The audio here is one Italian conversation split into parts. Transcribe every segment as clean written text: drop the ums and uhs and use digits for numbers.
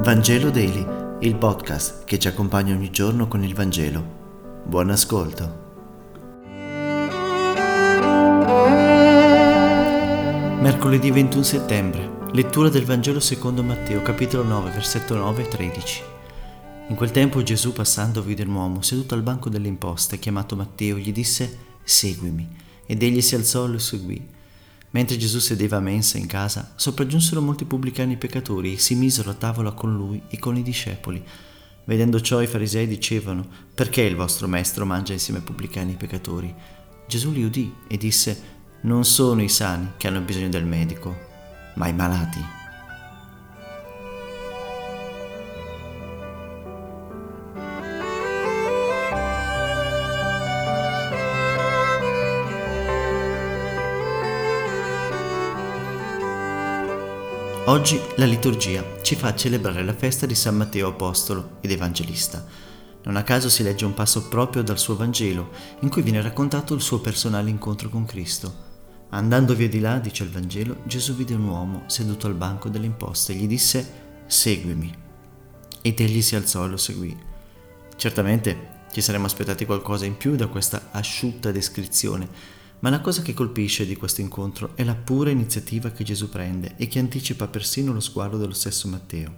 Vangelo Daily, il podcast che ci accompagna ogni giorno con il Vangelo. Buon ascolto. Mercoledì 21 settembre, lettura del Vangelo secondo Matteo, capitolo 9, versetto 9 e 13. In quel tempo Gesù, passando, vide un uomo seduto al banco delle imposte, chiamato Matteo, gli disse: «Seguimi». Ed egli si alzò e lo seguì. Mentre Gesù sedeva a mensa in casa, sopraggiunsero molti pubblicani peccatori e si misero a tavola con lui e con i discepoli. Vedendo ciò, i farisei dicevano: «Perché il vostro maestro mangia insieme ai pubblicani e ai peccatori?» Gesù li udì e disse: «Non sono i sani che hanno bisogno del medico, ma i malati». Oggi la liturgia ci fa celebrare la festa di San Matteo Apostolo ed Evangelista. Non a caso si legge un passo proprio dal suo Vangelo, in cui viene raccontato il suo personale incontro con Cristo. Andando via di là, dice il Vangelo, Gesù vide un uomo seduto al banco delle imposte e gli disse: «Seguimi». Ed egli si alzò e lo seguì. Certamente ci saremmo aspettati qualcosa in più da questa asciutta descrizione, ma la cosa che colpisce di questo incontro è la pura iniziativa che Gesù prende e che anticipa persino lo sguardo dello stesso Matteo.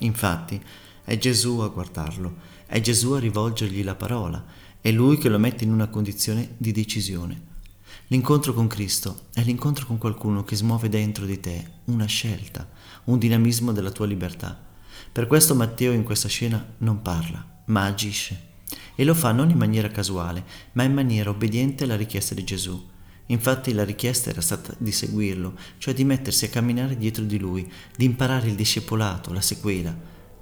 Infatti, è Gesù a guardarlo, è Gesù a rivolgergli la parola, è Lui che lo mette in una condizione di decisione. L'incontro con Cristo è l'incontro con qualcuno che smuove dentro di te una scelta, un dinamismo della tua libertà. Per questo Matteo in questa scena non parla, ma agisce. E lo fa non in maniera casuale, ma in maniera obbediente alla richiesta di Gesù. Infatti la richiesta era stata di seguirlo, cioè di mettersi a camminare dietro di lui, di imparare il discepolato, la sequela.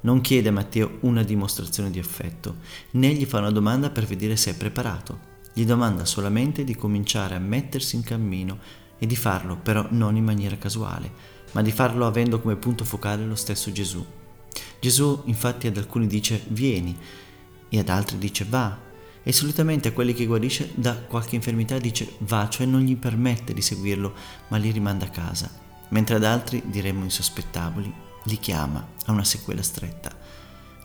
Non chiede a Matteo una dimostrazione di affetto, né gli fa una domanda per vedere se è preparato. Gli domanda solamente di cominciare a mettersi in cammino e di farlo però non in maniera casuale, ma di farlo avendo come punto focale lo stesso Gesù. Gesù infatti ad alcuni dice «vieni», e ad altri dice «va», e solitamente a quelli che guarisce da qualche infermità dice «va», cioè non gli permette di seguirlo, ma li rimanda a casa, mentre ad altri, diremmo insospettabili, li chiama a una sequela stretta.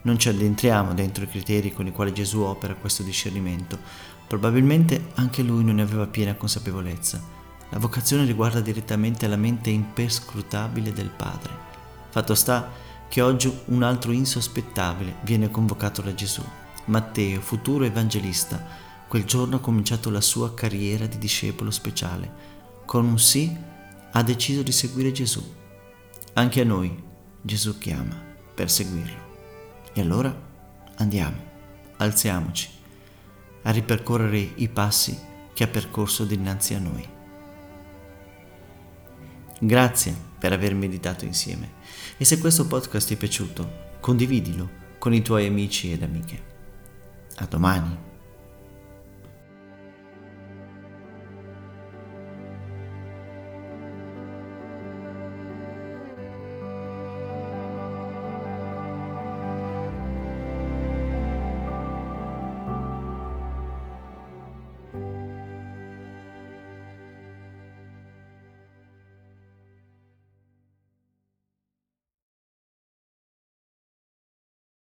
Non ci addentriamo dentro i criteri con i quali Gesù opera questo discernimento, probabilmente anche lui non ne aveva piena consapevolezza. La vocazione riguarda direttamente la mente imperscrutabile del Padre. Fatto sta che oggi un altro insospettabile viene convocato da Gesù. Matteo, futuro evangelista, quel giorno ha cominciato la sua carriera di discepolo speciale. Con un sì ha deciso di seguire Gesù. Anche a noi Gesù chiama per seguirlo. E allora andiamo, alziamoci a ripercorrere i passi che ha percorso dinanzi a noi. Grazie per aver meditato insieme, e se questo podcast ti è piaciuto, condividilo con i tuoi amici ed amiche. A domani!